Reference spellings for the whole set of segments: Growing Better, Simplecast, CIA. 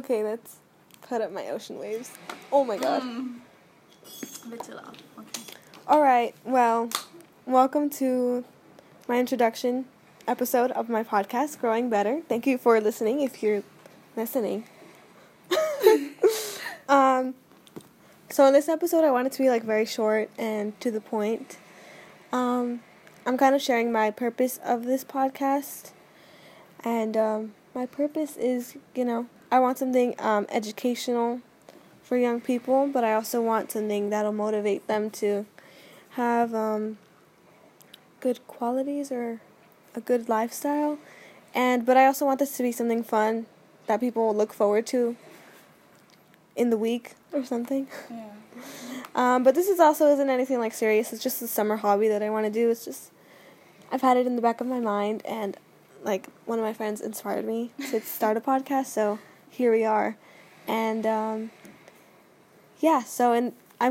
Okay, let's cut up my ocean waves. Oh my god. A bit too loud. Okay. Alright, well, welcome to my introduction episode of my podcast, Growing Better. Thank you for listening, if you're listening. So in this episode, I want it to be, very short and to the point. I'm kind of sharing my purpose of this podcast. And my purpose is, I want something educational for young people, but I also want something that'll motivate them to have good qualities or a good lifestyle. But I also want this to be something fun that people will look forward to in the week or something. Yeah. But this is also isn't anything serious. It's just a summer hobby that I want to do. It's just I've had it in the back of my mind, and one of my friends inspired me to start a podcast, so here we are. And, I'm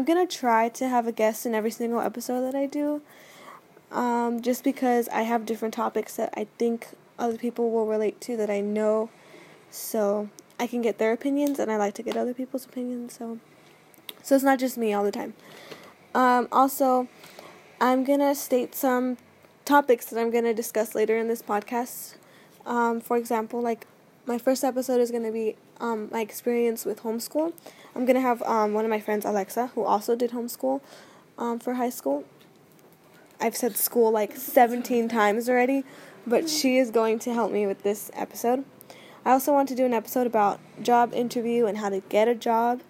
going to try to have a guest in every single episode that I do, just because I have different topics that I think other people will relate to that I know, so I can get their opinions, and I like to get other people's opinions, so it's not just me all the time. Also, I'm going to state some topics that I'm going to discuss later in this podcast. For example, my first episode is going to be my experience with homeschool. I'm going to have one of my friends, Alexa, who also did homeschool for high school. I've said school 17 times already, but she is going to help me with this episode. I also want to do an episode about job interview and how to get a job.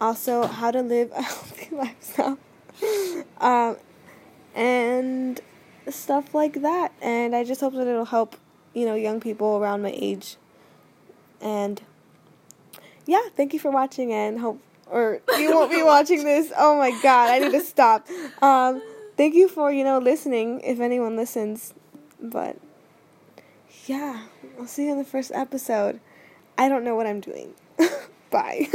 Also, how to live a healthy lifestyle. And stuff like that, and I just hope that it'll help young people around my age. And thank you for watching, and you won't be watching this. Oh my god, I need to stop. Thank you for listening, if anyone listens, but I'll see you in the first episode. I don't know what I'm doing. Bye.